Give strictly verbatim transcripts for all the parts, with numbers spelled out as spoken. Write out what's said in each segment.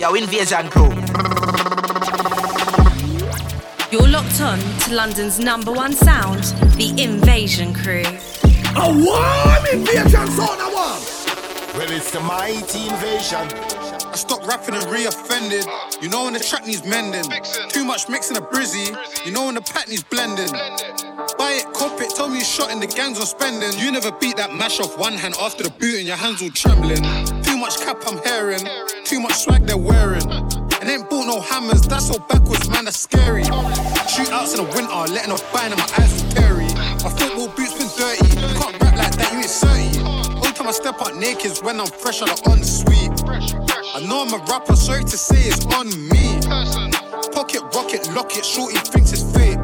Yo, Invasion Crew. You're locked on to London's number one sound, the Invasion Crew. A warm invasion sound, a warm. Well, it's the mighty invasion. I stopped rapping and re-offended. You know when the track needs mending. Too much mixing a brizzy. You know when the pack needs blending. Buy it, cop it, tell me you shot in the gangs on spending. You never beat that mash off one hand after the boot and your hands all trembling. Too much cap I'm hearing, too much swag they're wearing. And ain't bought no hammers, that's all backwards, man, that's scary. Shootouts in the winter, letting off buying and my eyes are teary. My football boots been dirty, you can't rap like that, you ain't thirty. I step out naked is when I'm fresh on the ensuite. I know I'm a rapper, sorry to say it's on me. Pocket, rocket, lock it, shorty thinks it's fake.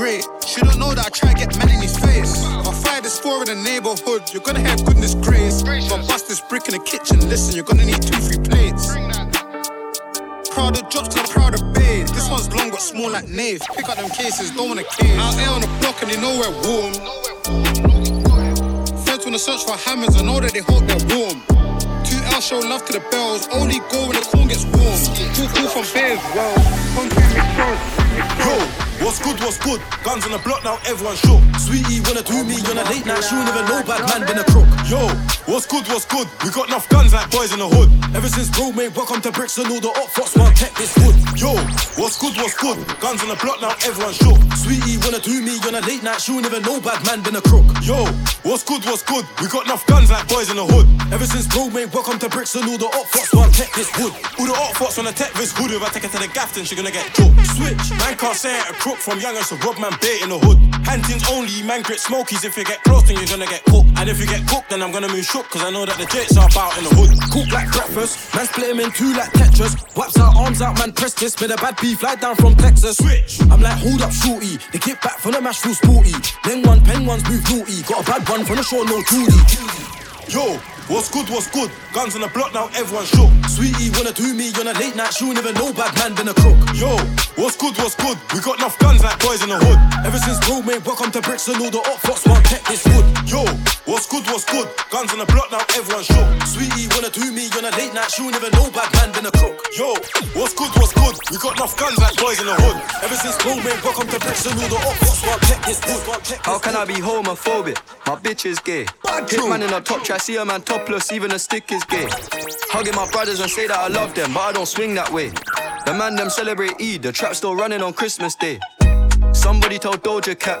Great, she don't know that I try to get mad in his face. If I fire this four in the neighborhood, you're gonna have goodness grace. If I bust this brick in the kitchen, listen, you're gonna need two, three plates. Proud of drops, I'm proud of babe. This one's long but small like Nave. Pick up them cases, don't wanna cave. Out there on the block and they know we're warm. Wanna search for hammers and know that they hope they're warm. two L show love to the bells, only go when the corn gets warm. Cool, cool from bears, well, come through me first. Bro, what's good, what's good? Guns on the block now, everyone shook. Sweetie wanna do me on a date night, she won't even know bad man been a crook. Yo, what's good, what's good? We got enough guns like boys in the hood. Ever since bro made welcome to bricks and all the up fox, man, check this wood. Yo, what's good, what's good? Guns on the block now, everyone shook. Sweetie wanna do me on a late night, she won't even know bad man been a crook. Yo, what's good, what's good? We got enough guns like boys in the hood. Ever since bro made welcome to bricks and all the up fox, man, check this wood. All the up fox on the tech this hood, if I take her to the gaff, then she gonna get dropped. Switch, man can't say it a crook from young, it's a rob man bait in the hood. Hantings only, man grit smokies, if you get close then you're gonna get cooked. And if you get cooked, then I'm gonna move shook, cause I know that the jets are out in the hood. Cook like breakfast, man split him in two like Tetris. Whaps our arms out, man press this, made a bad beef, fly down from Texas. Switch! I'm like, hold up shorty, they kick back from the mash feel sporty. Then one, pen ones move naughty, got a bad one from the shore, no duty. Yo, what's good, what's good? Guns on the block now, everyone shook. Sweetie wanna do me on a late night, she won't even know bad man been a crook. Yo, what's good, what's good? We got enough guns like boys in the hood. Ever since bro made welcome to bricks and all the up fox, man, check this wood. Yo, what's good, what's good? Guns on the block now, everyone shook. Sweetie wanna do me on a late night, she won't even know bad man been a crook. Yo, what's good, what's good? We got enough guns like boys in the hood. Ever since bro made welcome to bricks and all the up fox, man, check this wood. How can I be homophobic? My bitch is gay. Hit man in a top try, see a man topless, even a stick is gay. Hugging my brothers and say that I love them, but I don't swing that way. The man them celebrate Eid, the trap still running on Christmas Day. Somebody tell Doja Cat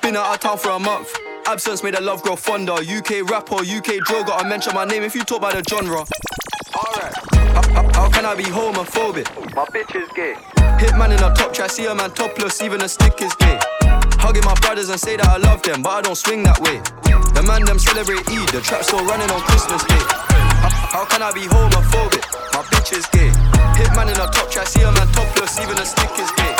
Been out of town for a month. Absence made the love grow fonder. U K rapper, U K droga. I mention my name if you talk by the genre. Alright. How, how, how can I be homophobic? My bitch is gay. Hit man in a top try, see a man topless, even a stick is gay. Hugging my brothers and say that I love them, but I don't swing that way. The man them celebrate Eid, the trap still running on Christmas Day. How, how can I be homophobic? My bitch is gay. Hit man in a top try, see a man topless, even a stick is gay.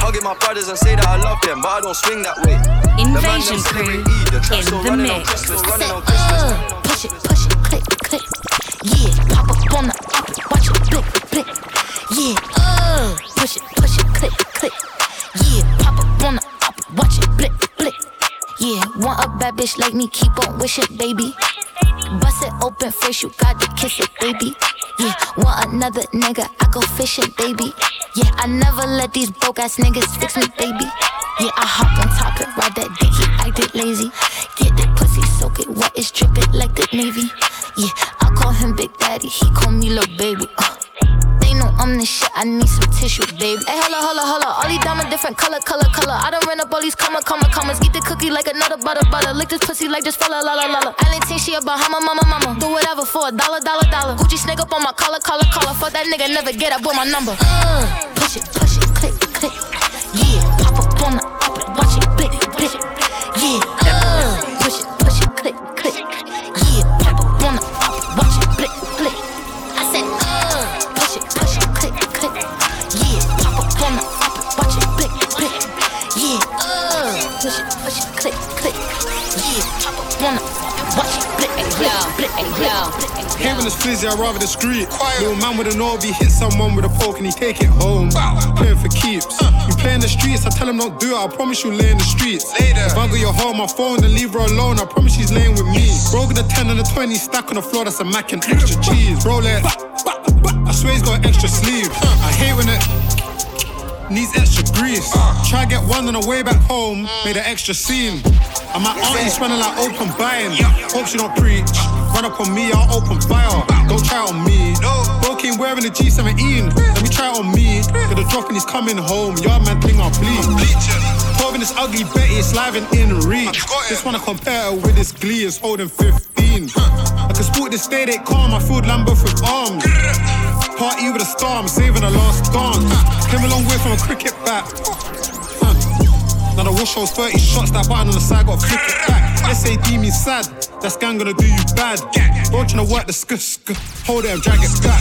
Hugging my brothers and say that I love them, but I don't swing that way. Invasion Crew in the mix. Set up, push it, push it, click, click. Yeah, pop up on the up, watch it, blip, blip. Yeah, uh, push it, push it, click, click. Yeah, pop up on the up, watch it, blip, blip. Yeah, want a bad bitch like me? Keep on wishing, baby. Bust it open first, you got to kiss it, baby. Yeah, want another nigga? I go fishing, baby. Yeah, I never let these broke ass niggas fix me, baby. Yeah, I hop on top and ride that dick, he acted lazy. Get that pussy, soak it wet, it's dripping like the Navy. Yeah, I call him Big Daddy, he call me Lil Baby. Uh, they know I'm the shit, I need some tissue, baby. Hey, holla, holla, holla, all these diamonds different color, color, color. I done ran up all these comma, comma, commas. Eat the cookie like another butter, butter. Lick this pussy like this fella, la, la, la, la. I ain't think she a Bahama, mama, mama. Do whatever for a dollar, dollar, dollar. Gucci snake up on my collar, collar, collar. Fuck that nigga, never get up with my number. Uh, push it, push it, click, click. Yeah, pop up on the up and watch it, blip, blip. Yeah, uh, push it, push it, click, click. Yeah, pop up on the up and watch it, blip, blip. I said, uh, push it, push it, click. wanna watch split and yo, split and yo. Hearing this flizzy, I'd rather the street. Quiet. Little man with an O V hit someone with a fork and he take it home. Bow. Playing for keeps. Uh. You play in the streets, I tell him don't do it. I promise you lay in the streets. Later. If I go your home, my phone, then leave her alone. I promise she's laying with me. Broke the ten and the twenty, stack on the floor, that's a mac and extra cheese. Roll it. I swear he's got extra sleeves. Uh. I hate when it. Needs extra grease. Uh, Try get one on the way back home, made an extra scene. And my auntie's running like open buying. Yeah. Hope she don't preach. Run up on me, I'll open fire. Don't try on me. No. Bro came wearing the G seventeen. Let me try on me. Get a drop and he's coming home. Yard man thing I'll bleed. Holding this ugly Betty, it's live and in reach. Just wanna compare her with this glee, it's old and fifteen. I can sport this day, they calm, I filled Lambeth with arms. Party with a star, I'm saving the last dance. Came a long way from a cricket bat. Now the wash shows thirty shots, that button on the side got a cricket back. S A D means sad, that scan gonna do you bad. Bro tryna work the sk sk, hold it and drag it back.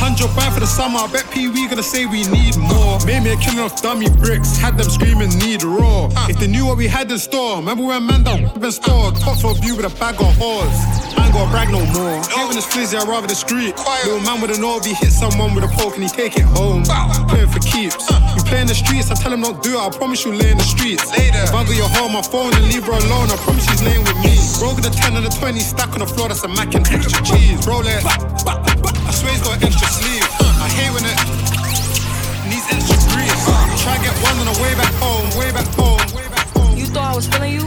Hundred band for the summer, I bet Pee Wee gonna say we need more. Made me a killing off dummy bricks, had them screaming need raw. If they knew what we had in store, remember when man down been stored. Top for a view with a bag of whores, I ain't gotta brag no more. Even this flizzy, I'd rather the street. Little man with an O V hit someone with a poke and he take it home. Playing for keeps. You play in the streets, I tell him don't do it, I promise you lay in the streets. Later. If I go your home, my phone and leave her alone, I promise she's laying with me. Broke the ten and the twenty, stack on the floor, that's a mac and extra cheese. Roll it. I swear he's got extra sleeve. I hate when it needs extra grease. Try to get one on the way back home, way back home, way back home. You thought I was feeling you?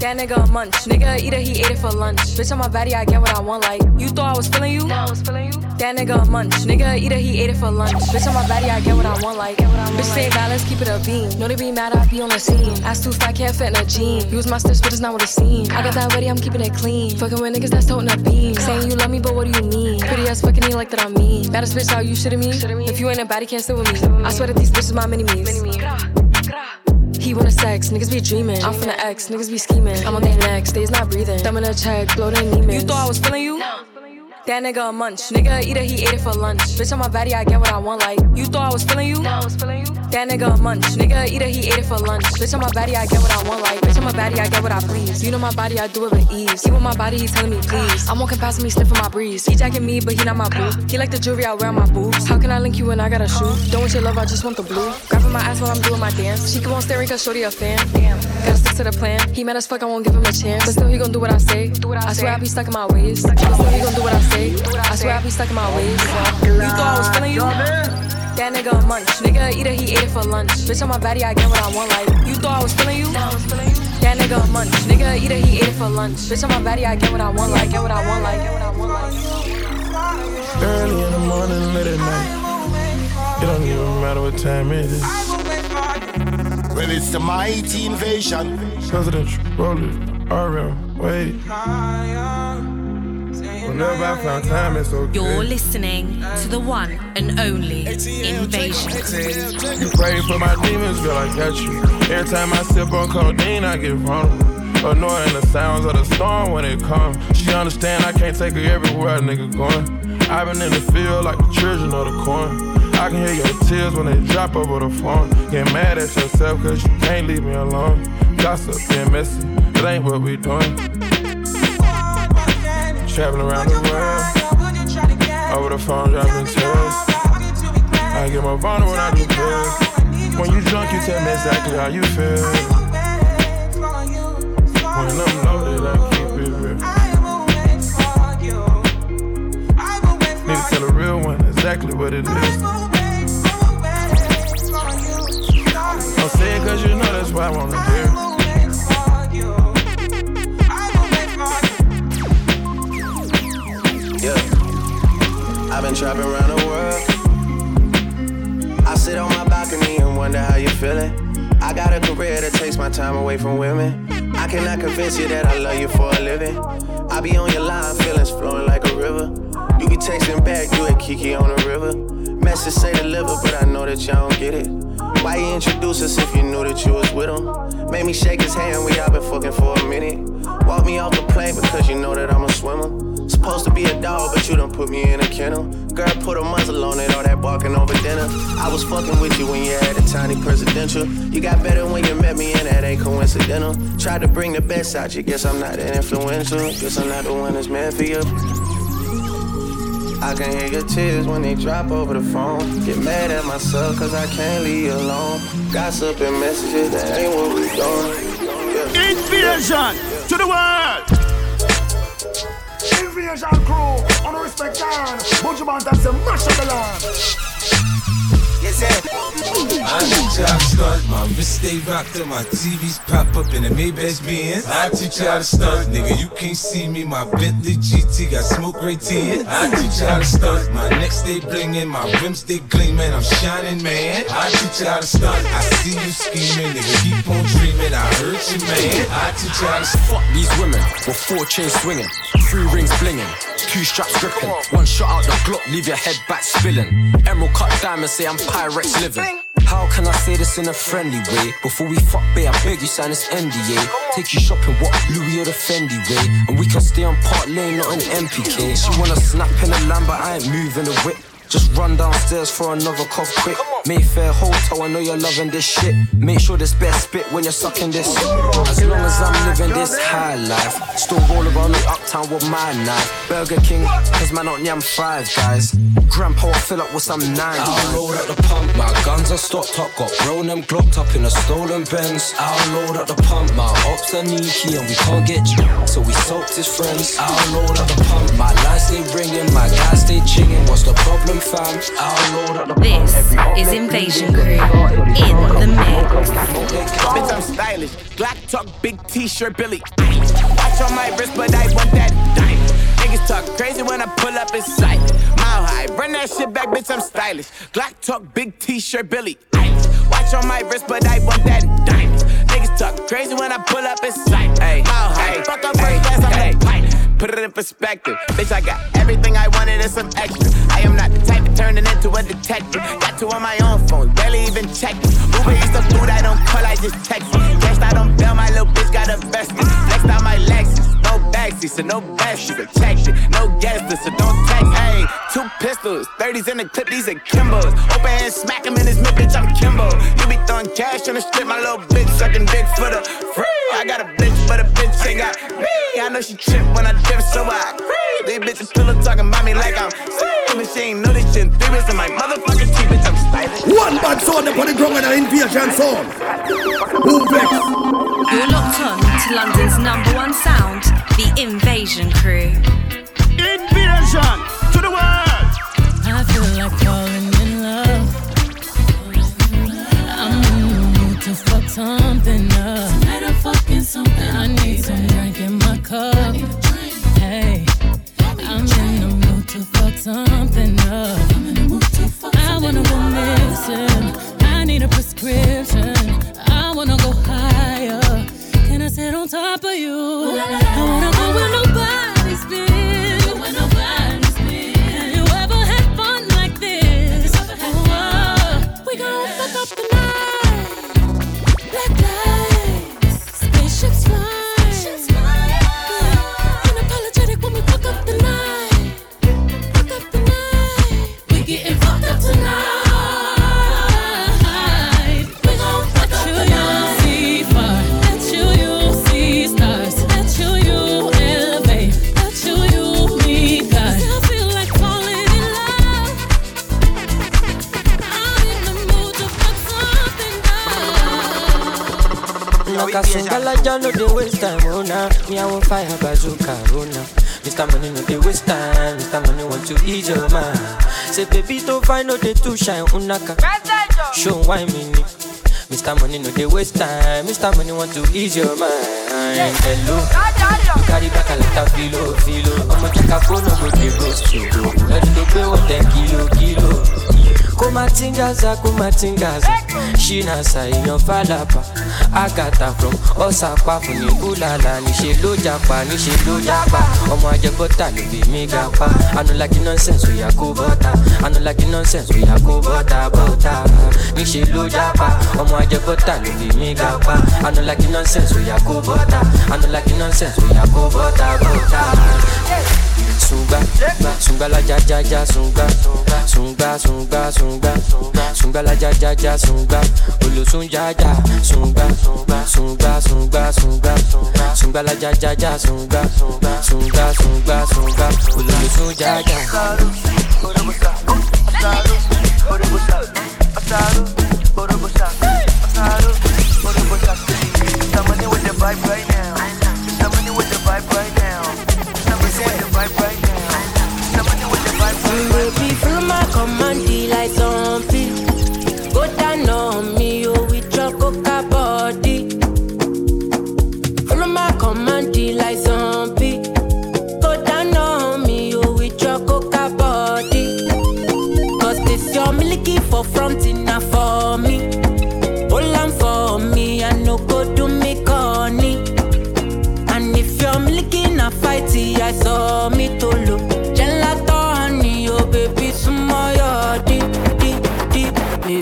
That nigga a munch. Nigga either he ate it for lunch. Bitch on my body, I get what I want. Like you thought I was feeling you? I was feeling you. That nigga a munch. Nigga either he ate it for lunch. Bitch on my body, I get what I want. Like bitch stay balanced, keep it a beam. Know they be mad, I be on the scene. Ass too fat, can't fit in a jean. Use my steps, but it's not what it seems. I got that ready, I'm keeping it clean. Fucking with niggas that's toting a beam. Saying you love me, but what do you mean? Pretty ass fucking ain't like that on me. Baddest bitch out, you shitting me? If you ain't a baddie, can't sit with me. I swear that these bitches my mini me's. He wanna sex, niggas be dreaming. I'm finna X, niggas be scheming. I'm on their necks, they's not breathing. Thumb in a check, blow their knee. You thought I was feeling you? No. That nigga a munch. Nigga either he ate it for lunch. Bitch on my body, I get what I want. Like you thought I was feeling you? No, I was feeling you. That nigga a munch. Nigga either he ate it for lunch. Bitch on my body, I get what I want. Like bitch on my body, I get what I please. You know my body, I do it with ease. He with my body, he telling me please. I'm walking past him, he sniffing my breeze. He jacking me, but he not my boo. He like the jewelry, I wear on my boobs. How can I link you when I got a shoe? Don't want your love, I just want the blue. Grabbing my ass while I'm doing my dance. She keep on staring 'cause shorty a fan. Damn, gotta stick to the plan. He mad as fuck, I won't give him a chance. But still he gon' do what I say. Do what I, I swear say. I be stuck in my ways. But still he gon' do what I say. I swear I be stuck in my ways. You thought I was feeling you? That nigga a munch. Nigga either he ate it for lunch. Bitch on my body, I get what I want. Like you thought I was feeling you? That nigga a munch. Nigga either he ate it for lunch. Bitch on my body, I get what I want. Like get what I want. Like get what I want. Like early in the morning, late at night. It don't even matter what time it is. Well, it's the mighty invasion. President, roll it, R M, wait. Whenever I found time, it's okay. You're listening to the one and only Invasion. You pray for my demons, girl, I got you. Every time I sip on codeine, I get vulnerable. Annoying the sounds of the storm when it comes. She understand I can't take her everywhere a nigga going. I've been in the field like the children of the corn. I can hear your tears when they drop over the phone. Get mad at yourself cause you can't leave me alone. Gossip, being messy, that ain't what we doing. Traveling around the world, over the phone driving tears. I get my phone when I do this. When you drunk, you tell me exactly how you feel. When I'm loaded, I keep it real. Need to tell a real one exactly what it is. I'll say it cause you know that's why I wanna hear it. Yeah, I've been trapping around the world. I sit on my balcony and wonder how you're feeling. I got a career that takes my time away from women. I cannot convince you that I love you for a living. I be on your line, feelings flowing like a river. You be texting back, you and Kiki on the river. Message say deliver, but I know that y'all don't get it. Why you introduce us if you knew that you was with him? Made me shake his hand, we all been fucking for a minute. Walk me off the plane because you know that I'm a swimmer. Supposed to be a dog, but you done put me in a kennel. Girl, put a muzzle on it, all that barking over dinner. dinner. I was fucking with you when you had a tiny presidential. You got better when you met me and that ain't coincidental. Tried to bring the best out you, guess I'm not that influential. Guess I'm not the one that's meant for you. I can hear your tears when they drop over the phone. Get mad at myself cause I can't leave you alone. Gossip and messages, that ain't what we doing. Yeah. Invasion to the world! Invasion crew, on respect time. Bunch of man that's a mash up the land. I'm the job stunt, my wrist stay rocked up, my T Vs pop up in the Maybach Benz. I teach y'all to stunt, nigga, you can't see me, my Bentley G T got smoke right in. I teach y'all to stunt, my neck stay blingin', my rims they gleamin', I'm shining, man. I teach y'all to stunt, I see you scheming, nigga, keep on dreamin', I heard you, man. I teach y'all to stunt. Fuck these women, with four chains swinging, three rings blinging, two straps gripping, one shot out the Glock, leave your head back spilling. Emerald cut diamonds, say I'm Pyrex living. How can I say this in a friendly way? Before we fuck, babe, I beg you sign this N D A. Take you shopping, what, Louis or the Fendi way? And we can stay on Park Lane, not an M P K. She wanna snap in a lamb, but I ain't moving a whip. Just run downstairs for another cough quick. Mayfair Hotel, I know you're loving this shit. Make sure this best spit when you're sucking this. As long as I'm living this high life, still roll around the uptown with my knife. Burger King, cause man out here I'm five guys. Grandpa, I fill up with some nine. I'll load up the pump, my guns are stocked up. Got grown and glocked up in a stolen Benz. I'll load up the pump, my ops are neaky and we can't get you, so we soaked his friends. I'll load up the pump, my lights they ringing, my guys they chinging. What's the problem? This is Invasion Crew in the mix. Bitch, I'm stylish. Glock talk, big t-shirt, Billy. Watch on my wrist, but I want that dime. Niggas talk crazy when I pull up in sight. Mile high, run that shit back, bitch, I'm stylish. Glock talk, big t-shirt, Billy. Watch on my wrist, but I want that dime. Niggas talk crazy when I pull up in sight. Mile high, fuck up first class, I'm the pipe. Put it in perspective. Bitch, I got everything I wanted and some extra. I am not the type of turning into a detective. Got two on my own phone, barely even checking. Uber eats the food, I don't call, I just text. Cashed out on bail, my little bitch got a vest. Flexed out my Lexus, no backseat, so no backseat. Protection, no gasless, so don't text. Hey, two pistols, thirties in the clip, these are Kimbo's. Open hand, smack him in his mid, bitch, I'm Kimbo. You be throwing cash on the strip, my little bitch sucking dick for the free. I got a bitch, but a bitch ain't got me. I know she tripped when I dip, so I free. These bitches still talking about me like I'm same. And she ain't know this shit in three weeks in my motherfucking teeth, bitch, I'm stylish. One bad song upon the ground and I ain't be a chance on. Boom, flex. You're locked on to London's number one sound, the Invasion Crew. Invasion to the world. I feel like falling in love. I'm in the mood to fuck something up. Tonight I'm fucking something. I need some drink in my cup. Hey, I'm in the mood to fuck something up. I wanna go missing. I need a prescription. I wanna go higher. Can I sit on top of you? I wanna go where nobody's been. Where nobody's been. Have you ever had fun like this? Oh, we gon' fuck up the night. I know they waste time, oh nah. Me I won't fire bazooka, oh nah. Mister Money know they waste time. Mister Money want to ease your mind. Say baby don't find no they too shy, oh nah. Show why me need. Mister Money know they waste time. Mister Money want to ease your mind. Hello, carry back a little filo, filo. I'ma take a phone over the road. Let it go pay what ten kilo, kilo. Kumatingaza, kumatingaza Shina sa inyo falapa Agata from Osapa Funi ulala, nishe lujapa, nishe lujapa Omo aje bota, lubi migapa Anu laki nonsense, uya kubota Anu laki nonsense, uya kubota, bota Nishe lujapa, omo aje bota, lubi migapa Anu laki nonsense, uya kubota Anu laki nonsense, uya kubota, bota Zumba, zumba la ja ja ja zumba, zumba zumba zumba, zumba la ja ja ja zumba, olosun ja ja zumba, zumba zumba zumba, zumba la ja ja ja zumba, zumba zumba zumba, olosun ja ja. Borobusa, asaru, borobusa, asaru, borobusa, asaru, borobusa. Somebody with the vibe right now. Somebody with the vibe right now. Baby, feel my command, like something. Go down on me, oh, with your coca body. Feel my command, like something. Go down on me, oh, with your coca body. Cause this your milky for fronting, not for me. Hold on for me, I no go do me corny. And if your milky not fighty, I saw me to look.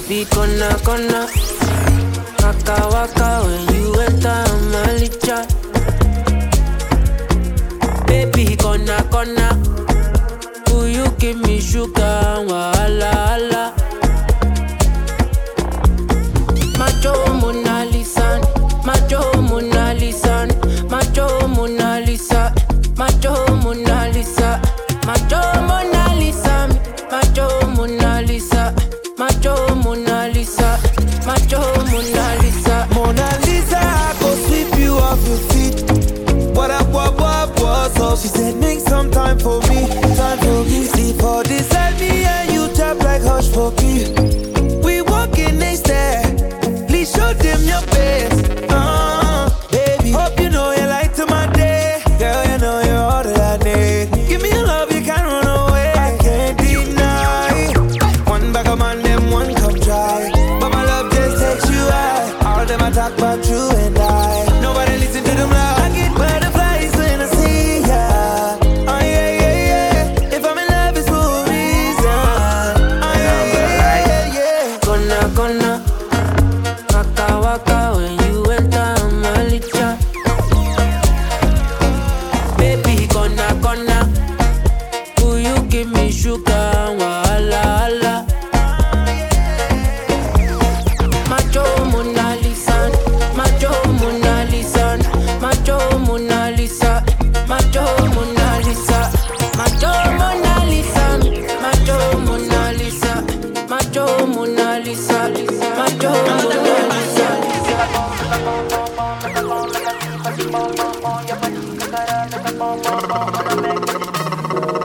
Baby, kona kona, waka waka when you enter my licha. Baby, kona kona, will you give me sugar and wahala hala? Macho Mona Lisa, macho Mona Lisa, macho Mona Lisa, macho Mona Lisa, macho Mona Lisa, macho Mona Lisa. Macho Mona Lisa, macho Mona Lisa. Mona Lisa, I go sweep you off your feet. What up, what up, what's up? She said, make some time for me. Time for me. See, for this at me and you tap like hush for me. We walking next there. Please show them your face. Uh, baby, hope you know you like to my day. Girl, you know you're all that I need. Give me your love, you can't run away. I can't deny. One back of my talk about you and I. Nobody listen to them now. I get butterflies when I see ya. Oh yeah, yeah, yeah. If I'm in love, it's for a reason. Oh yeah, yeah, yeah, yeah. Kona, kona, waka, waka, when you enter my licha. Baby, kona, kona, will you give me sugar and wahala, hala?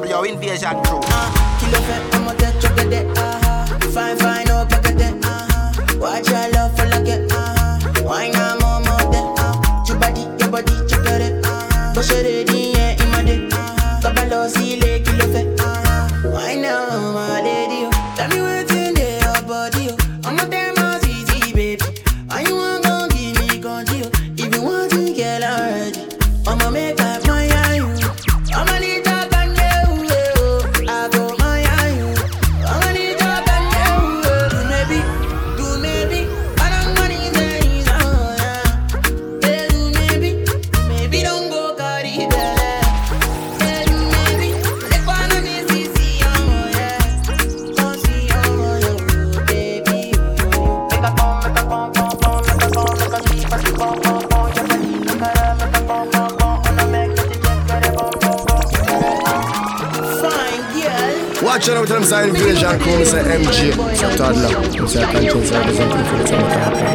Yo, Invasion Crew. Kilo fe, I'm a dead chocolate day. Fine, fine, no pocket day. Watch your love for like it. Why not more, more day? Your body, your body, chocolate. But she ready, yeah, in my day. Kabalo, see, lay, kilo fe. Why not more, lady? Tell me what's in your body. I'm a damn easy, baby. I want to give me control. If you want to get already, I'ma make my mind on you. I'ma need to bang you, I go my on you. I'ma need to bang you. Do maybe, do maybe, I don't want it that is on ya. Say do maybe, maybe don't go carry that. Say do maybe, if I don't need to see on ya. Don't see on ya, baby. Make a bomb, make a bomb, bomb, bomb, make a bomb, make a beat, make a bomb, bomb, bomb, just a beat, make a make a bomb, bomb. Watch out them sign Invasion Crew, say M G, so toddler, say conscience, I present you for the same time.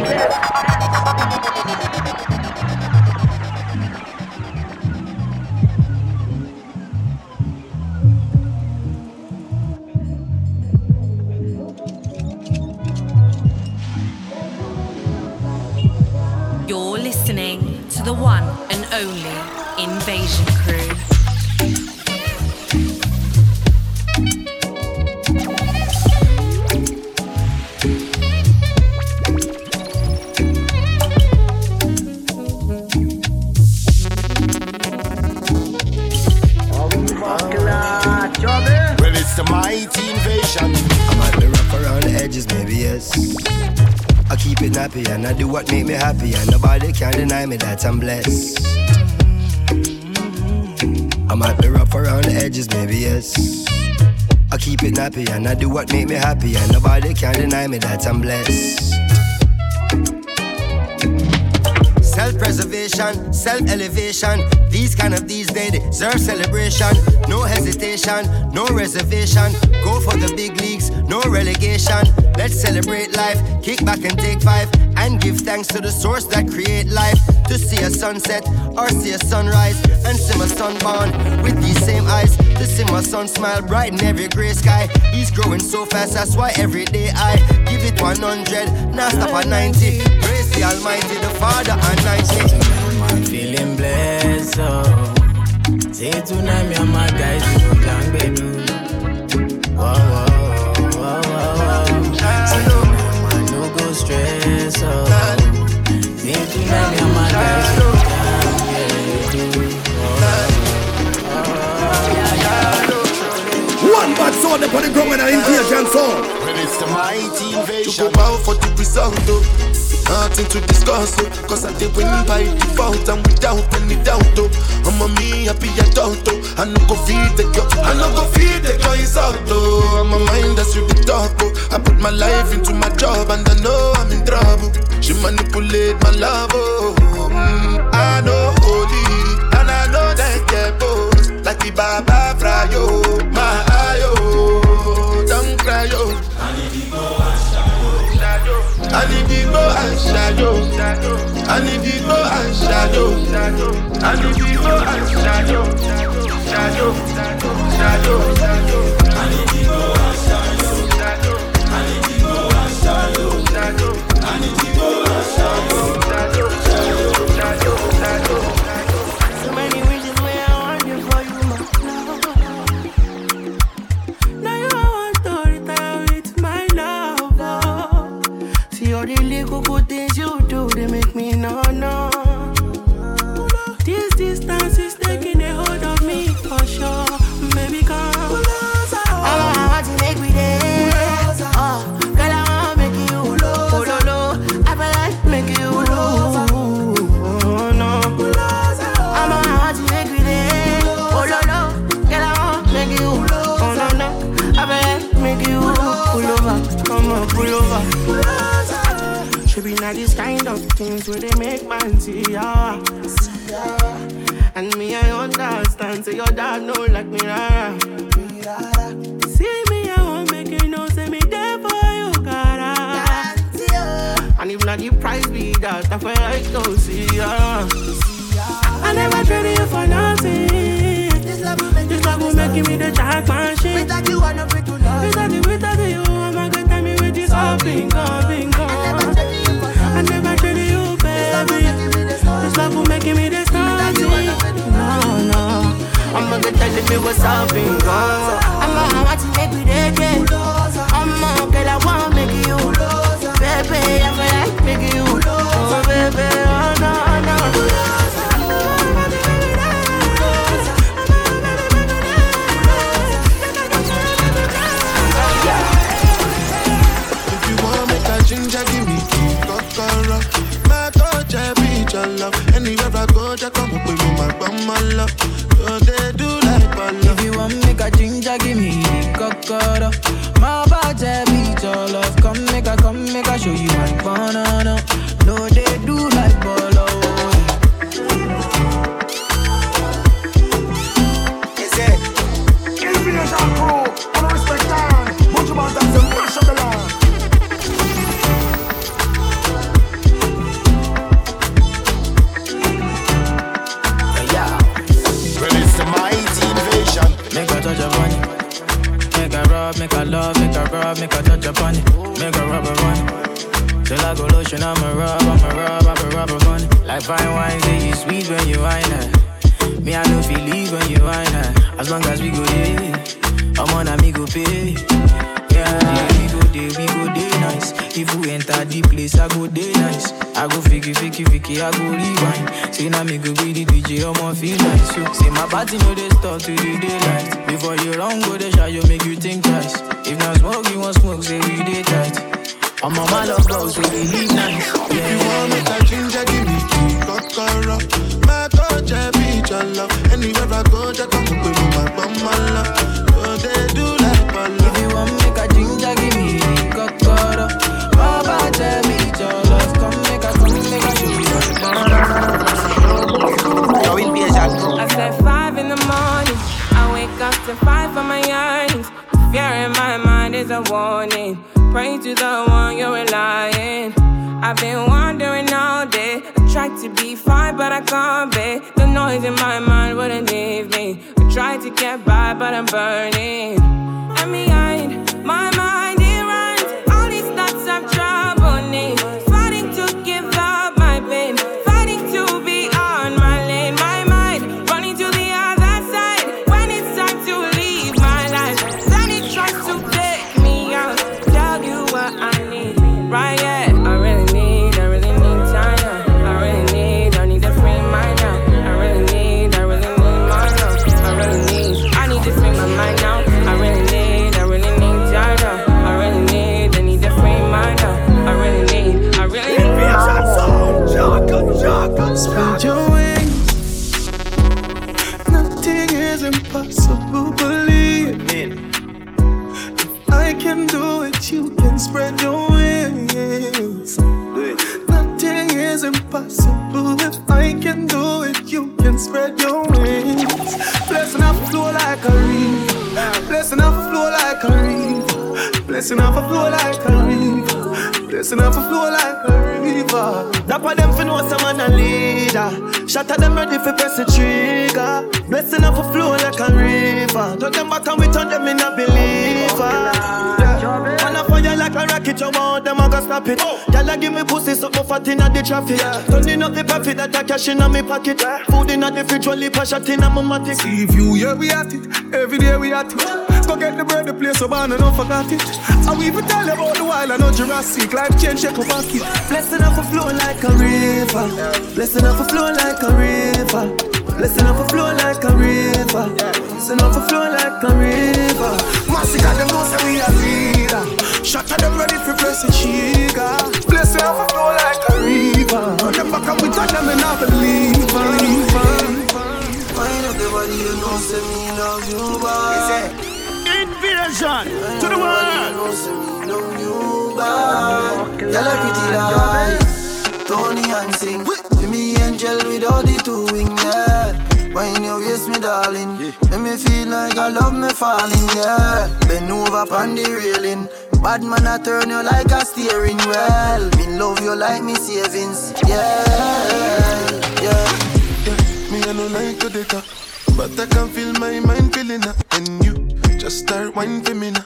You're listening to the one and only Invasion Crew. And I do what make me happy, and nobody can deny me that I'm blessed. I might be rough around the edges, maybe yes. I keep it nappy and I do what make me happy, and nobody can deny me that I'm blessed. Self-preservation, self-elevation, these kind of these days deserve celebration. No hesitation, no reservation, go for the big leagues, no relegation. Let's celebrate life, kick back and take five, and give thanks to the source that create life. To see a sunset or see a sunrise, and see my sunburn with these same eyes. To see my sun smile bright in every grey sky. He's growing so fast, that's why every day I give it one hundred, now stop at ninety. Praise the Almighty, the Father and ninety. I'm feeling blessed, oh. Say tonight, me and my guys, we go down, baby. Whoa, whoa, whoa, whoa, whoa. Say no, man, no go stress, oh. Say tonight, me and my guys, we go down, baby. One bad sword upon the ground and an invasion song. When it's the mighty invasion. To go powerful to result, oh. Nothing to discuss, oh. Cause I did win by default and without any doubt, oh. I'm a me happy adult, oh. I no go feed the girl, I no go feed the girl insult, oh. I'm a mind that's really tough, oh. I put my life into my job and I know I'm in trouble. She manipulate my love, oh. Mm, I know holy and I know that get both. Like the Baba Fry, oh. My I need to go and shadow. I need to go and shadow. I need to go and shadow. I need to go and shadow. Shadow, shadow, shadow. I need to go and shadow. I need to go and shadow. I need to go and shadow. Shadow, shadow, shadow. So many wishes where I want you for you, my love. Now you all the little good things you do, they make me no, no. This distance is taking a hold of me for sure. Baby, come. All I want to make me there. Oh, girl, I want to make you. Oh, no, no. I feel like make you. Oh, no. All I want to make me there. Oh, no, no. Girl, I want to make you. Oh, no, no. I feel like make you. Pull over. Come on, pull over. Be not these kind of things where they make man see ya. And me, I understand, so your dad know like me rara. See me, I won't make you know, say me there for you, cara. And if not the price be that, I feel like to see ya. I never traded you for nothing. This love will make, this love will make me the jack machine. Without you, I don't break to love. Without you, without you, I'm not gonna tell me with this up, bingo, bingo. I never treated you, baby. This love will make me the star. No, no. I'm not gonna tell you me what's up in God. I'm gonna watch you make me the day. I'm not gonna wanna make you. Baby, I'm gonna make you. Oh, baby, oh, no, no. If you wanna make a ginger, give me my touch, I reach your love. Anywhere I go, I come up with my grandma love. So they do like my love. If you want make a ginger, give me the cocoa. My touch, I reach your love. Come make a, come make a show you my banana. No, they do like my love. They say, Invasion Crew, I don't respect that. What you want to mash up the land? Make a love, make a rub, make a touch upon it. Make a rubber bunny. Till I go lotion, I'm a rub, I'm a rub, I'm a rubber bunny. Like fine wine, say you sweet when you wine her. Me, I don't feel leave when you wine her. As long as we go there, I'm on a me go pay. Yeah, we go there, we go there nice. If we enter the place, I go there nice. I go fiki, fiki, fiki, I go rewind. Say now me go with the D J, I'm on feel nice. So, say my party know they start to the daylight. Before you run, go the shot, you make you think twice. If not smoke, you want smoke, say we day tight. I'm a man of love, say we live nice. If you want me to change, I give me two cocoa. My touch, I beat your love. Anywhere I go, I come. mala. So they do like mala. If you want make a ginger, give me kokoro. Baba tell me your love, come make a, come make a ginger. Yo, in Invasion Crew. I said five in the morning, I wake up to five for my yearnings. Fear in my mind is a warning. Pray to the one you're relying. I've been wandering all day. I tried to be fine, but I can't be. The noise in my mind wouldn't leave me. I tried to get by, but I'm burning. I'm behind my mind, it runs. All these thoughts I've trouble me. Fighting to give up my pain. Fighting to be on my lane. My mind running to the other side. When it's time to leave my life, then it tries to pick me out. Tell you what I need, right? Spread your wings. Nothing is impossible, believe me. If I can do it, you can spread your wings. Nothing is impossible. If I can do it, you can spread your wings. Blessing up a flow like a reef. Blessing up a flow like a reef. Blessing up a flow like a reef. Blessing up a flow like a reef. Dapper them for know some man a leader. Shatter them ready for press the trigger. Blessing up a flow like a river. Turn them back and we turn them in a believer. Man a fire like a rocket, you want them a go snap it. Y'all a give me pussy, so more fat inna the traffic. Turning up the profit that I cash inna me pocket. Food inna the fridge, only pass shot inna my matic. See you, yeah we at it, every day we at it. Go get the bread, the place, so man, I don't forget it. I will even tell you about the wild, I know Jurassic. Life change, shake up and keep. Blessing up a flow like a river. Blessing up a flow like a river. Blessing up a flow like a river. Blessing up a flow like a river. Massacre them most and we are leader. Shatter them ready for press the trigger. Blessing up a flow like a river. On them back and we touch them and I believe. Find everybody you know, say me love you, boy. Invasion to the world. Yellow pretty lies, Tony and sing. Give me angel with all the two wings, yeah. Wine your waist, me darling. Make me feel like I love me falling, yeah. Bend over pon the railing. Bad man, I turn you like a steering wheel. Me love you like me savings, yeah, yeah. Me I no like to take up, but I can feel my mind feeling up, and you. Just start whining for me now.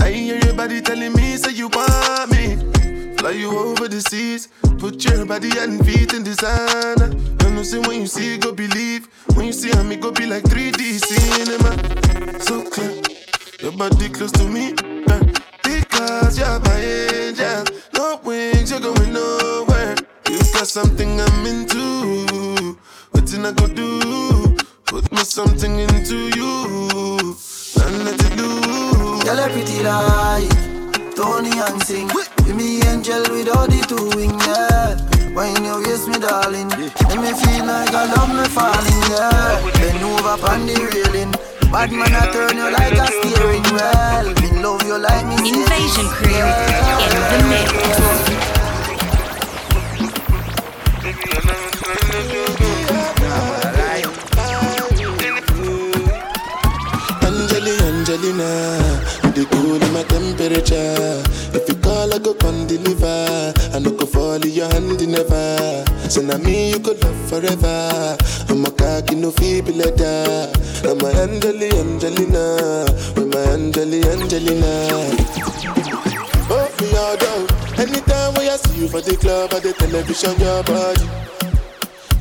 I hear your body telling me, say you want me. Fly you over the seas. Put your body and feet in designer. I know say when you see, go believe. When you see me, go be like three D cinema. So clear, your body close to me. Because you're my angel. No wings, you're going nowhere. You got something I'm into. What did I go do? Put me something into you. And let it do. Girl, a pretty light, Tony and sing. Give me angel with all the two wings, yeah. Wine your waist, me darling. Make me feel like I love me falling, yeah. Bend over pon the railing. Bad man, I turn you like a steering wheel. Me love you like me. Invasion Crew in the mix. The cool in my temperature. If you call, I go come deliver. I no go fall in your hand, never. So now me, you could love forever. I'm a cocky, no feeble letter. I'm a Angeli, Angelina. I'm a Angeli, Angelina. Oh, we all down. Anytime when I see you for the club or the television, your body.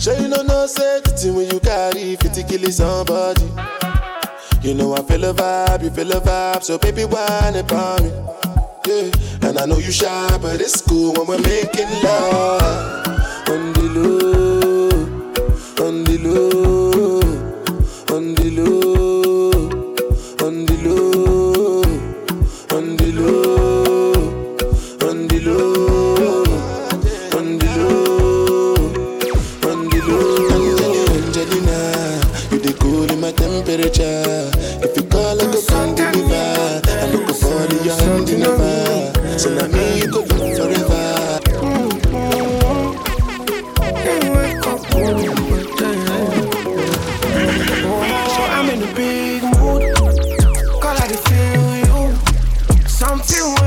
Sure you know no safety when you carry fifty kilos somebody. You know I feel a vibe, you feel a vibe, so baby whine about me, yeah. And I know you shy, but it's cool when we're making love. On the low, on the low, on the low, on the low, on the low, on the low, on the low, on the low. Angelina, Angelina, you the cool in my temperature.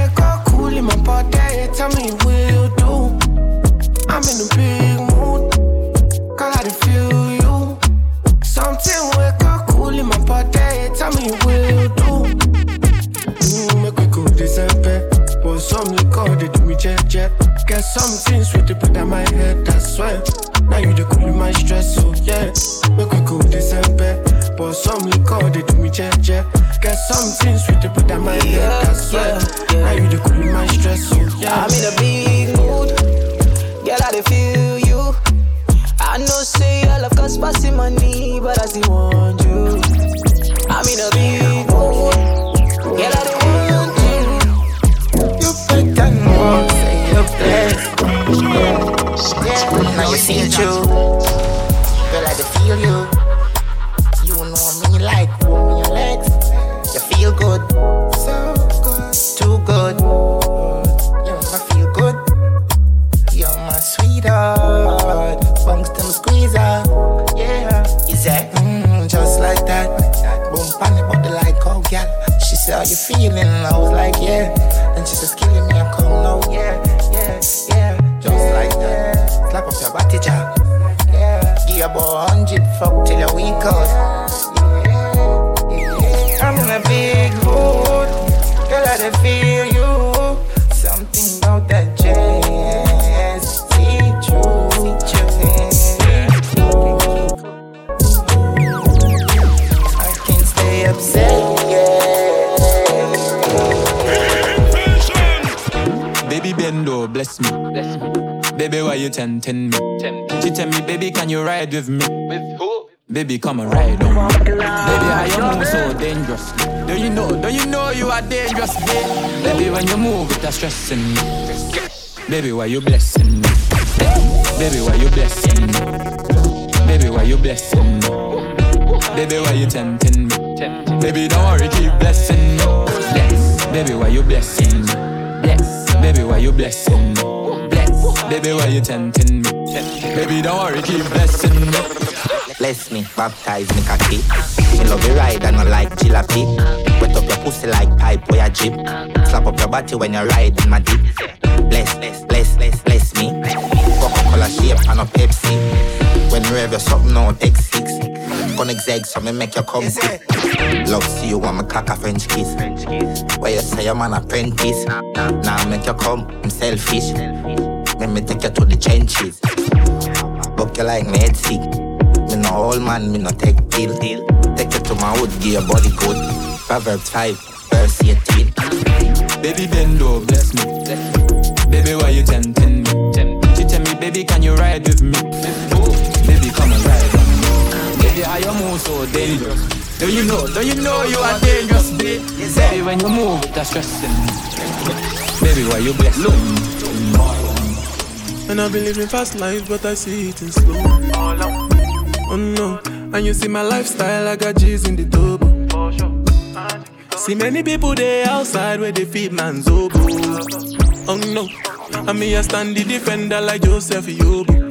I got cool in my body. Tell me what you do. I'm in a big mood, cause I didn't feel you. Something we got cool in my body. Tell me what you do. Mm, make we go disappear. But some liquor, they do me jet jet. Get something sweet to put on my head, that's why. Now you the cool in my stress, so yeah. Make we go disappear. But some liquor, they do me jet jet. Get something sweet to put on my yeah, head, that's yeah, why. Yeah. Now you the cool in my stress, so yeah. I'm in a big mood, girl, I feel you. I know say I love cause passing money, but I still want you. I'm in a big mood. Yeah, I don't want you. You pick and walk, say your best. Yeah, now you see the truth. Girl, I do feel you. You know me like warm your legs. You feel good, so good, too good. You know I feel good. You're my sweetheart. Bunks them squeeze out. Yeah, is that mm, just like that? Boom, panic, but they like oh yeah. She said, how you feeling? And I was like, yeah. And she says, killing me, I'm come now. Yeah, yeah, yeah. Just yeah, like that. Slap up your body, jack. Yeah. Give you about a hundred fuck till your week out. Yeah, yeah. I'm in a big mood. Girl, I don't feel you. Something about that jazz. See true, see true. I can't stay upset. Bless me. Bless me, baby. Why you tempting me? Tempting. She tell me, baby, can you ride with me? With who? Baby, come and ride on me. Baby, I am move so dangerous. Don't you know? Don't you know you are dangerous, baby? Baby, when you move, it's stressing me. Baby, why you blessing me? Baby, why you blessing me? Baby, why you blessing me? Baby, why you tempting me? Tempting. Baby, don't worry, keep blessing me. Bless. Baby, why you blessing me? Bless. Baby, why you blessing me? Bless. Baby, why you tempting me? Baby, don't worry, keep blessing me. Bless me, baptize me, cocky. Me love you ride and I like jilapi. Wet up your pussy like pipe or your jeep. Slap up your body when you ride in my dick. Bless, bless, bless, bless, bless me. Coca-Cola shape and a Pepsi. When you have your something now, take six. Gonna exeg so me make you come sick. Love see you want me cock a French kiss. Why you say I'm an apprentice? Now nah, make you come, I'm selfish. Let me take you to the trenches. Buck you like me head sick. Me no old man, me no take deal. Take you to my hood, give your body good. Proverbs five, verse eighteen. Baby bendo, bless me. Baby, why you tempting me? She tell me, baby, can you ride with me? Baby, come and ride with me. Baby, how you move so dangerous? Don't you know, don't you know you are dangerous, babe? Baby, when you move, that's stressing me. Baby, why you blessing me? And I've been living fast life, but I see it in slow. Oh no, and you see my lifestyle, I got G's in the double. See many people there outside where they feed man's oboe. Oh no, I me I stand the defender like Joseph Yobo.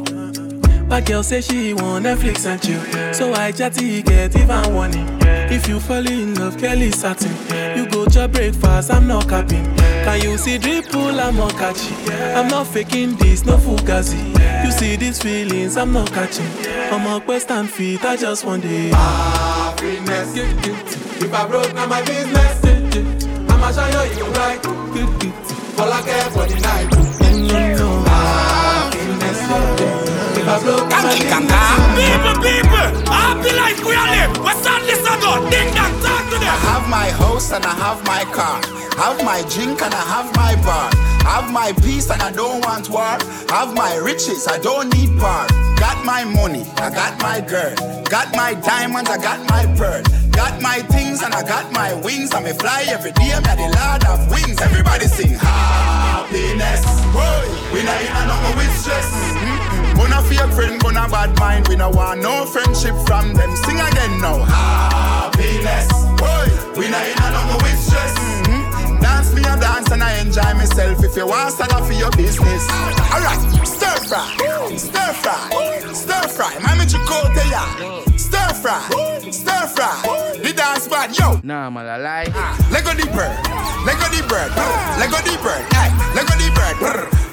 My girl say she want Netflix and chill, yeah. So I chatty get even warning, yeah. If you fall in love, Kelly satin, yeah. You go to breakfast, I'm not capping, yeah. Can you see drip pull, I'm not catching, yeah. I'm not faking this, no fugazi, yeah. You see these feelings, I'm not catching, yeah. I'm a quest and fit, I just want it. Happiness, if I broke, now my business. I'm a shine, you right. All I care for the night. Happiness, Kanki Kanka. People, people, happy life we are live. What's that listen to? Ding dong, talk to them. I have my house and I have my car. Have my drink and I have my bar. Have my peace and I don't want war. Have my riches, I don't need bar. Got my money, I got my girl. Got my diamonds, I got my pearl. Got my things and I got my wings. I may fly every day, I'm the Lord of wings. Everybody sing happiness. We not in a number with stress. Gonna fake friend, gonna bad mind. We no want no friendship from them. Sing again now. Happiness. Boy, we not in a number with stress. Mm-hmm. Dance me a dance and I enjoy myself. If you want, start off for your business. Alright, stir fry, stir fry, stir fry. Mami chicote ya, stir fry. fry, stir fry. The dance man, yo. Nah, man, I lie. Let go the bird, let go the bird, let go the bird, let go the bird,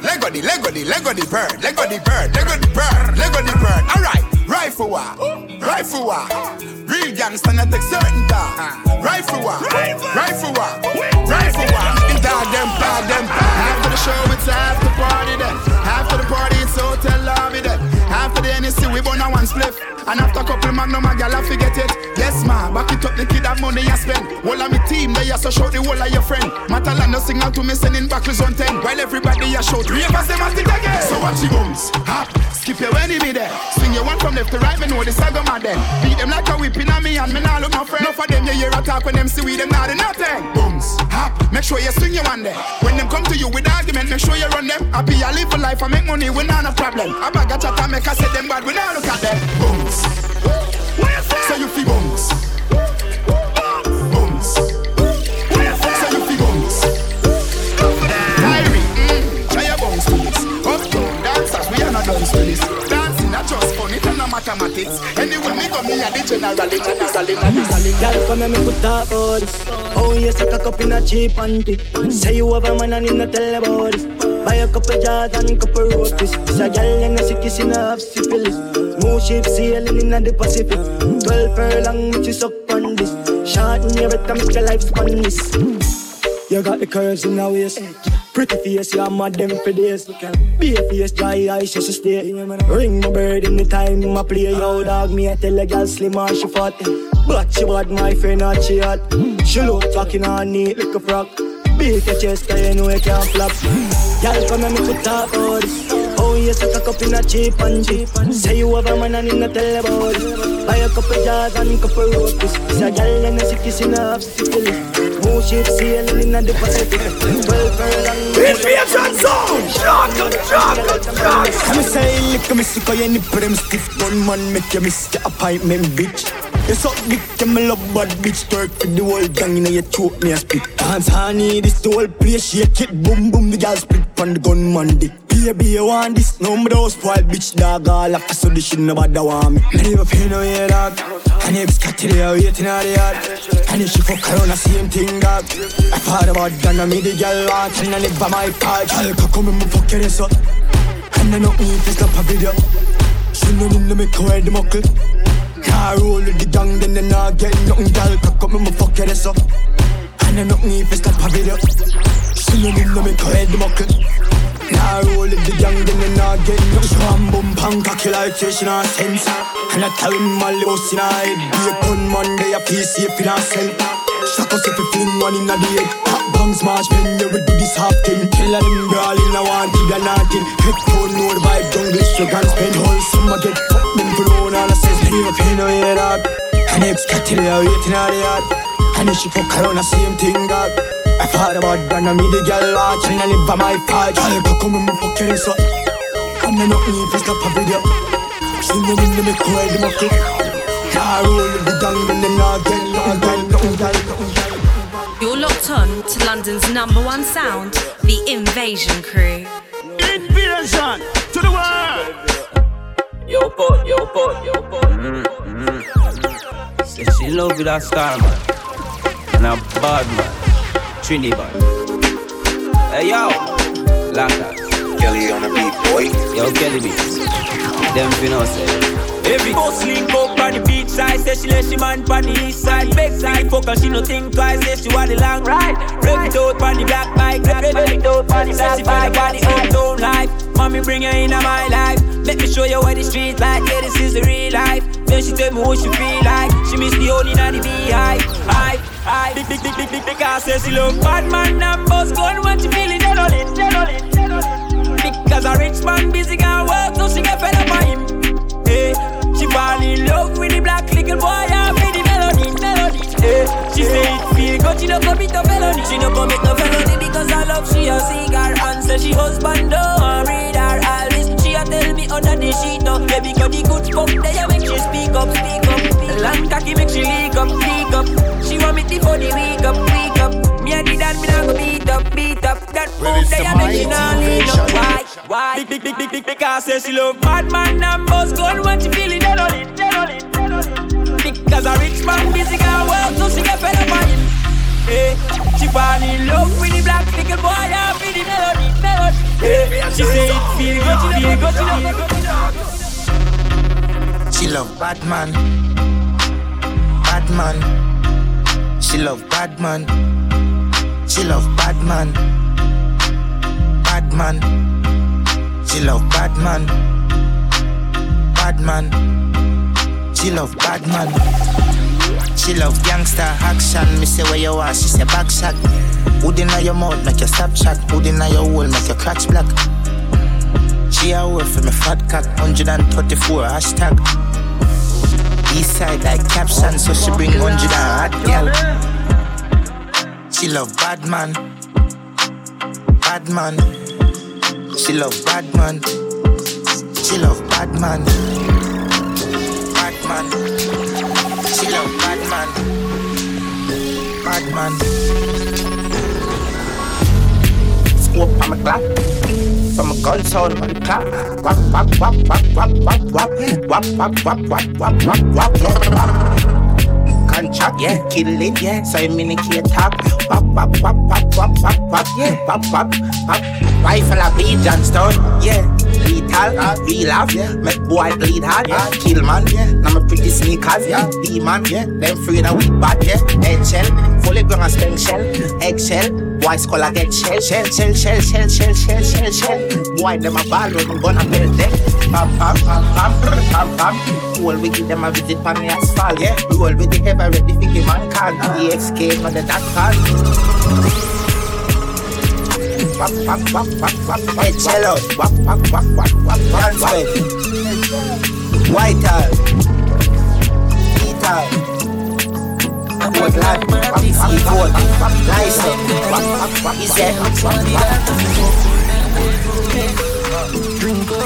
let go the, let go the, let go the bird, let go the bird, let go the bird, let go the bird. All right, right for what, right for what. Real gangster not take certain time. Right for what, right for what, right for what. The dog them, bag them. After the show, it's after party then. After the party, it's hotel lobby then. After the N E C, we burn a one split. And after couple magnum, a gal a forget it. Yes, ma, back it up, the kid have money I spend. Whole of me team, they a so shout the whole of your friend. Matalando signal to me, sending back on ten. While everybody a shout, reapers them at it again. So watch the guns, hop, skip your enemy there. Swing your one from left to right, me know the saga mad then. Beat them like a whipping on me and me nah look my friend. Enough of them, you hear a talk when them see we them nah do nothing. Bums, hop, make sure you swing your one there. When them come to you with argument, make sure you run them. Happy I live a life, I make money, we nah no problem. I bag a chat and make I said them bad, we now look at them. Bums. So you feel bums. Bums. So you feel bums. Diary, mm. Try your bums please. Up down, dancers, we are not done please. Dancing not just fun, it's not mathematics. Anyway, me come here, the general, the general. Girl, come and me put up all this. Oh yes, I cock up in a cheap panty. Say you have a man and you not tell about this. Buy a couple jars and a couple roaches. It's a girl and a sick kiss in a half syphilis. No ship sailing in the Pacific. Twelve furlong which is up on this. Short in your breath and make your life span this. You got the curves in the waist. Pretty face, you're mad them for days. Be a face, dry eyes, just stay. Ring my bird in the time I play. Yo dog, me I tell a girl slim and she fat. Black she bad, my friend and she hot. She look talking on neat like a frog. Beat your chest, I know you can't flop. Y'all come and me put up all this. Oh yes, I cock up in a cheap and cheap. Say you have a man and you not tell about it. Buy a couple jars and a couple roaches. It's a girl and a sick kiss in a half syphilis. No ship sailing in the Pacific. Twelve furlong. Invasion zone. Shock, shock, shock. I'm a sailor, I'm a sick, I'm a prim stiff. Don't man make you miss your appointment, bitch. You suck dick, you me love bad bitch. Turk with the whole gang in your throat, me a spit. Dance honey, this the whole place. Shake it, boom boom, the girl split from the gunman dick. Baby, you want this? No, me don't spoil bitch. Dog all up, so this shit no bad want me. Me never feel no way, dog. And if it's got to the waiting at the yard. And if she fuck around, the same thing, dog. I thought about that, and me the girl want. And I live by my card. I'll come and me fuck your ass up. And I know me if it's not a video. She no need to make her wear the muckle. I roll with the gang, then they not get nothing. Girl, cock up me, my fuck your ass up. And I nothing if it's not a video. She no need to make her head muckle. I roll with the gang, then they not get nothing. Swam, bum, pang, cocky like she, she not sense. And I tell him all the house in her head. Be a pun Monday, I feel safe in herself. Shut us if you fling one in the head. Pop bang, smash, bend, you will do this half thing. Kill them, brawling, I want it, I not it. Hip, don't know the vibe, don't glitch, you can't spend whole summer, get fucked, then blown all the sense. You a pain away, dog. And it's got till you're waiting at the yard. And if she fuck around, the same thing, dog. I thought about that, now me the girl watch. And I live by my part. Girl, you come and me fuck your ass up. And I don't need to stop a video. She no need to make away the mucky. I roll with the gang, and then I get nothing, nothing, nothing. You're locked on to London's number one sound, the Invasion Crew. Invasion to the world. Yo, boy, yo, boy, yo, boy. Mm, mm. Say she love with a star, man. And a bad man. Trinity bad. Hey, yo. Lata. Kelly on the beat, boy. Yo, Kelly beat. Them finna say. Every go sleep up on the beach side. Say she let she man on the east side. Big side, fuck her, she no think twice. Say she want the long ride. Break it out on the black bike. Break it out on the black bike. Say she feel the uptown life. Mommy bring her into my life. Let me show you what the streets like, yeah, this is the real life. Then she tell me what she feel like. She miss the only nanny beehive. Hi, hi, big, big, big, big, big, big, I say she love bad man numbers. Go on, what you feeling, dead on it, dead on it, dead on it. Because a rich man busy can work, so she get fed up by him. Hey, she fall in love with the black little boy, I feel the melody, melody. Hey, she say it feel good, she don't commit no felony. She don't commit no felony because I love she a cigar. And say she husband don't read her all. Tell me under the sheet now. Yeah, because the good pump there make she speak up, speak up, speak up. Land cocky make she leak up, leak up. She want me to for the week up, week up. Me and the dad, me now go beat up, beat up. That pump there make she not lean up. Why, why? Big, big, big, big, big, big, I say she love bad man and boss. Go on, what she feeling, dead on it, dead on it, dead on it. Cause a rich man busy girl work, so she get fed up on him. Hey, she fall in love with the black pickle boy, I feel the melody, melody. Hey, she say it feel good, she feel good, she love good. She love bad man, bad man. She love bad man, she love bad man, bad man. She love bad man, bad man. She love bad man. She love gangster action. Me say where you are, she say back shot. Hood inna your mouth, make your stop shot. Hood inna your hole, make your crotch black. She a whore for me fat cock. one thirty-four hashtag. East side like caption, so she bring one hundred and hot gal. She love bad man, bad man. She love bad man, she love bad man, bad man. She love bad man, bad man. Scope on my clock, from a gun sound on the clock. Wap wap wap wap wap wap wap wap wap wap wap wap wap wap. Contract, yeah, kill it, yeah. So I minicate top. Wap wap wap wap wap wap wap, yeah. Wap wap wap. Rifle a pigeon stone, yeah. Lethal, we laugh, yeah. Make boy bleed hard, yeah. Kill man, yeah. Now my pretty sneakers, yeah. Demon, yeah. Them free now we bad, yeah. Eggshell, fully grown and spent shell. Eggshell, boy skull a get shell. Shell, shell, shell, shell, shell, shell, shell, shell. Boy them a ball, I'm gonna build them. Pam, pam, pam, pam, pam, pam. Roll we give them a visit pan the asphalt, yeah. Roll with the ever ready figgy man can. E X K, mother that can. Wap wap wap wap wap wap. Hey, chill out. Wap wap wap wap wap wap wap. White out. Eat out. Good lad. Wap wap wap wap. Nice. Wap wap wap. Is there? Wap wap. Drink up.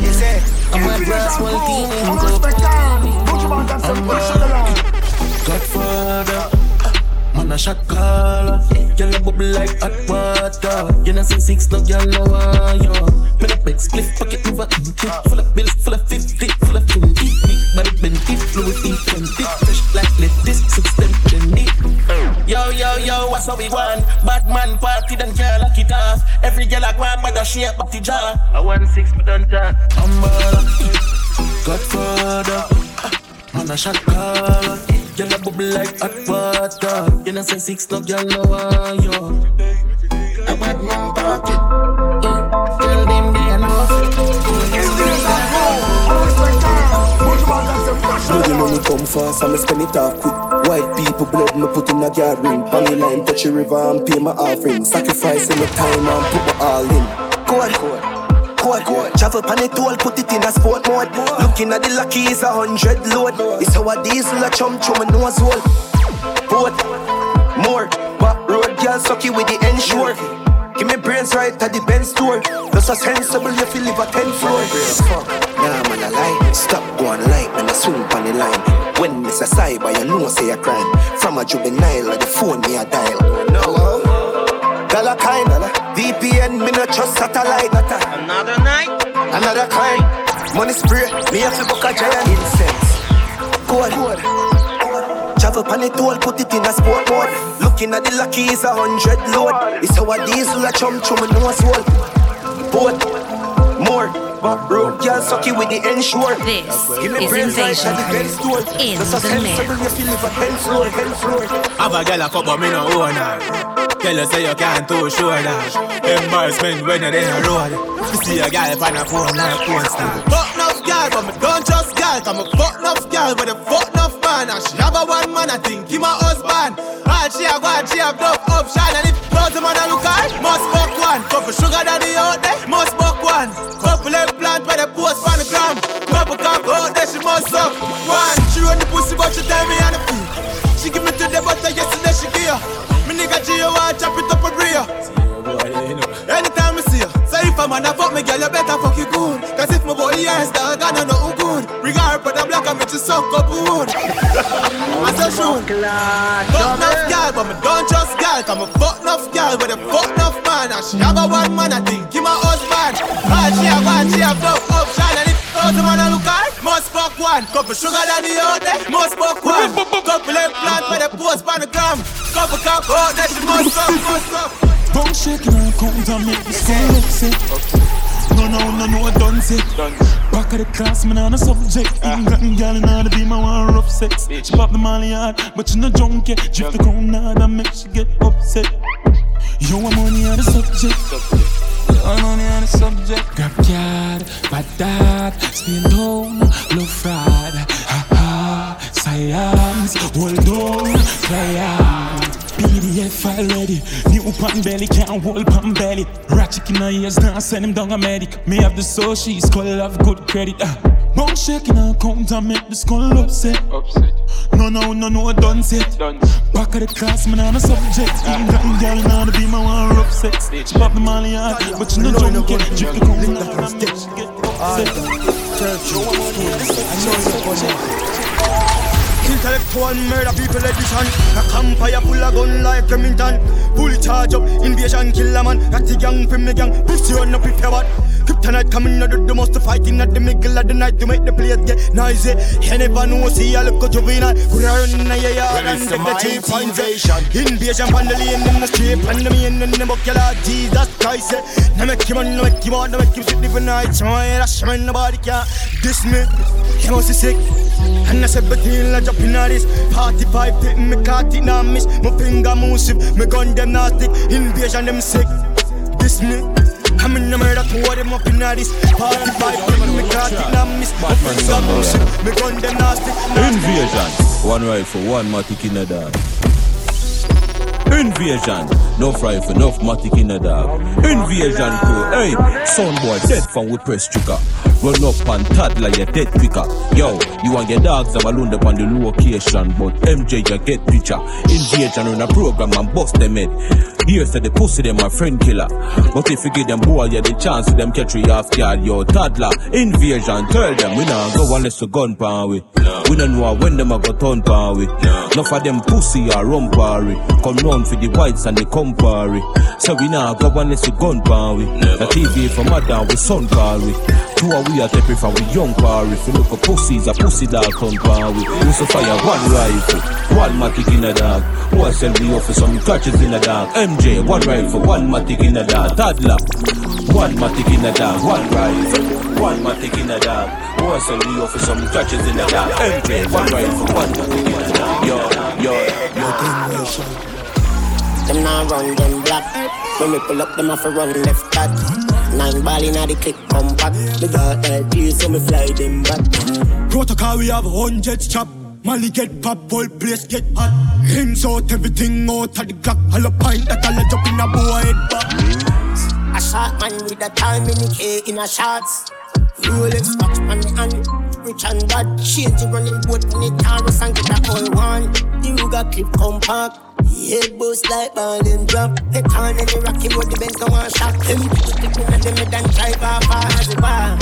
Is there? I'm a rascal demon. Don't you want that some? Godfather. Man a shot caller, y'all a bubble like hot water. You know some six now, y'all know why yo. Me the big split pocket over empty, full of bills, full of fifty, full of twenty. Big body bendy, fluid in twenty, fresh like lettuce, six ten plenty. Yo yo yo, what's how we want? Bad man party, then girl like it off. Every girl a grab by the shape of the jaw. I want six, but don't jaw. I'm baller, Godfather. Man a shot caller. Y'all a bubble like hot water. You know say six now, y'all know why yo. A bad man pocket. Tell them they enough. It's this I have. Bloody money come fast, I'ma spend it off quick. White people blood, me put in a yard ring. Money line, touch a river and pay my offering. Sacrifice in the time and put my all in. Go on, go on. Code. Travel pan it all, put it in a sport mode. Looking at the lucky is a hundred load. It's how a diesel a chum chum a nose hole. Boat, more, back road girl sucky with the ensure. Give me brains right at the Benz store. That's a sensible if you live a ten floor. Nah man I lie, stop going light and I swing pan the line. When Mister Cyber you know say a crime. From a juvenile the phone me a dial. No. Dollar kind, V P N, me no trust satellite. Another night, another kind. Money spray, me have to book a giant incense. Go on, travel pan it all, put it in a sport mode. Looking at the lucky is a hundred load. It's how a diesel a chum chum and no soul. Boat, more, but bro, y'all sucky with the ensure. This is Invasion Crew in the mix. Have a girl a cup but me no own her. Tell her say you can't too sure that. Embarrassment when you're in the road. You see a girl on a phone like porn star. Fuck enough girl, but me don't trust girl. Cause me fuck enough girl, but a fuck enough man. And she have a one man, I think he my husband. All she have got, she have enough option. And if those man a look at, must fuck one. Couple sugar daddy out there, must fuck one. Couple implant by the post on the gram. Couple cock out there, she must suck one. She run the pussy, but she tell me on the feet. She give me to the butter, yesterday she give her. Nigga G, you want chop it up and real. Anytime I see you. So if a man a fuck me girl, you better fuck you good. Cause if my body is dog, I don't know who good. Regard for the black, I make you suck up wood. I say shoot. Fuck enough girl, but me don't trust girl. Cause me fuck enough girl with a fuck enough man. And she have a one man, I think he my husband. All she have, all she have, love, option. And if out man a look at, must fuck one. Couple sugar daddy out there, must fuck one. Couple implant for the post on the gram. Couple cop out there, she must fuck, must fuck. Don't shake now, come down, make me so upset. No, no, no, no, I done say. Back of the class, man, on a subject. Even got a gal in the beam, I want rough sex. She pop the molly hard, but she no drunk yet. Drift the crown hard and make she get upset. Yo, I'm only on the subject. I'm only on the subject. Grab yard, bad dad, spin down, low fried. Ha ha, science, hold down, fly out. P D F already, new pan belly, can't hold pan belly. Ratchet in her ears, now send him down a medic. May have the soul, she's called have good credit. uh, Bone shaking her count and make the skull upset. upset No, no, no, no, done set. Back of the class, man, on a subject. Even got a girl now to be my one rough sex. She pop the molly hard, but she no drunk yet. Drip the count out and make she get upset. I know you're going. Intellectual murder people edition. A campfire full of gun like Remington. Fully charge up, invasion killer man. Got the gang from the gang, pussy on up if you want. Kryptonite coming out of the most fighting at the middle of the night to make the place get noisy. You never know, see I look at you in a crowd in a yard and take the chief invasion. Invasion from the lane in the street, pandemic in the book, you like Jesus Christ. Now make him on, now make him on, now make him sit different nights. My rush, man, nobody can diss me. He must be sick. And I said, but he'll jump in at this party pipe, take me cut it, not miss. My finger moves it, my gun them not stick. Invasion them sick, this me. I'm in the murder to what them up in at this party pipe, take me cut it, not miss. My finger moves it, my gun them not stick. Invasion, one rifle, one matic in a dog. Invasion, no rifle, no matic in a dog. Invasion crew, hey, son boy dead from we press trigger. Run up and toddler, you dead quicker. Yo, you and your dogs have alone up on the location, but M J you get picture. Invasion on a program and bust them head. Here's to the pussy, them a friend killer. But if you give them ball, you yeah, the chance to them catch you off guard. Yo, toddler, invasion, tell them we nah go unless you gun pan we. We don't know when them a go turn pan we. Enough of them pussy are run parry. Come round for the whites and the compari. So we nah go unless you gun pan we. The T V from Adam we son call we. Two are we are tapping from we young par. If you look at pussies, a pussy dog come par. We also fire one rifle, one matic in a dog. Who sell we off for some catches in a dog. M J, one rifle, one matic in a dog. Toddler, one matic in a dog. One rifle, one matic in a dog. Who sell we off for some catches in a dog. M J, one rifle, one matic in a dog. Yo, yo, yo. Them now run them black. When we pull up, them off a run left back. Nine ball inna the click come back. The dark air deals so me fly them back. Protocol we have hundreds chop. Molly get pop, whole place get hot. Rims out, everything out of the clock. All a pint that all a jump in a boy head back. A shot man with a time in the K in a shots. Rolex watch on the hand. Rich and bad, change the running boat in the Taurus and get a whole one. The Ruger clip come back. Head boost like ball and drop. The time in the Rocky Road, the Benz don't want shot. Them people stick in the mid and drive off as a bar.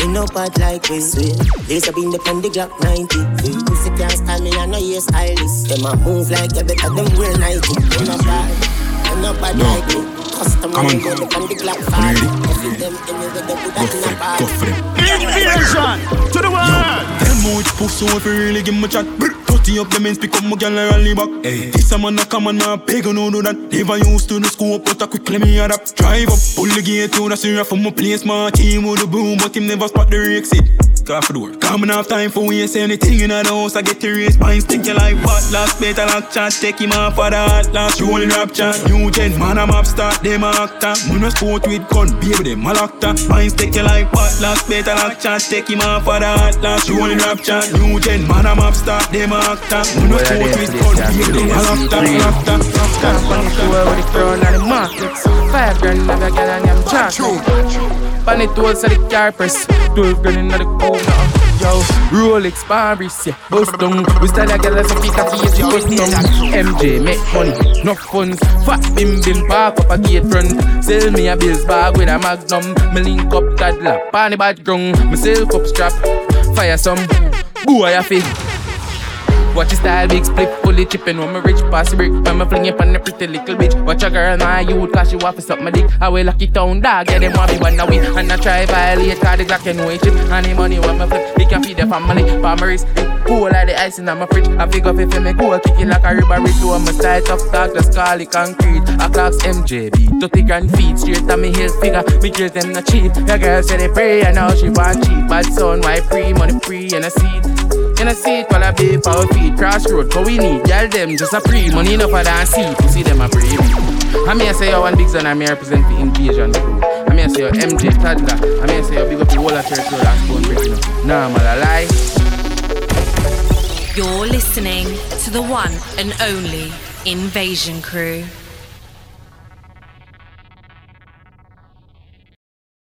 You know bad like we swear. There's a been the Pandy Glock ninety. You pussy can't stand me, I know you're stylist. Them a move like you better than real ninety. You know bad, you know bad like we. Custom money go the Pandy Glock five. Every them anywhere they put that in a bar. Invasion to the world. Them moods pussy if you really give me chat. Dirty up the men's become a girl and rally back. Hey. This a man a come and a beg and no do that. Never used to the scope but I quickly me adapt. Drive up, pull the gate to the syrup from my place. My team with the boom but him never spot the rakes it. Clap for the work. Coming off time for waste anything in the house. I get the race pines. Think you like what last better last chat. Take him off for the hot last roll rap chat. New gen man a map start them a actor. Moon a sport with gun baby them a lacta. Pines think you like what last better last chat. Take him off for the hot last roll rap chat. New gen man a map start them a We're at the end of this time, we're doing five grand in a gallon, I'm charged. Pan it all so the car press, twelve grand in the cold now. Yo, Rolex, Paris, yeah, Boston. We style a girl as a pick up easy custom. M J, make money, no funds. Fat bim bim, park up a gate front. Sell me a bills bag with a magnum. Me link up toddler, pan the bad ground. Me self up strap, fire some, boy a fit. Watch your style, big split, fully chippin' when me rich past brick. When me flingin' pon the pretty little bitch. Watch a girl, my youth, cause she waffle suck my dick. I will lock it down, dog, yeah, them want me wanna win. And I try violate, cause the Glock can wait chip. And the money when me flip, they can feed the family. Palmeries, cool like the icing on my fridge. I figure if me go, kick it like a rubber rip. Do my style tough talk, just call it concrete. I clocks M J B, thirty grand feet, straight on me heel figure. Me girls them not cheap. The girl say they pray, and now she want cheap. Bad son, why free, money free, and I see it. And I see it while I pay for our feet. Crossroad, but we need y'all them just a free money enough for that seat. You see them a brave. I mean I say your one big son, I may represent the Invasion Crew. I mean I say your M J Tadler. I mean I say your big up the whole of church road and stone break now. Nah, man, I lie. You're listening to the one and only Invasion Crew.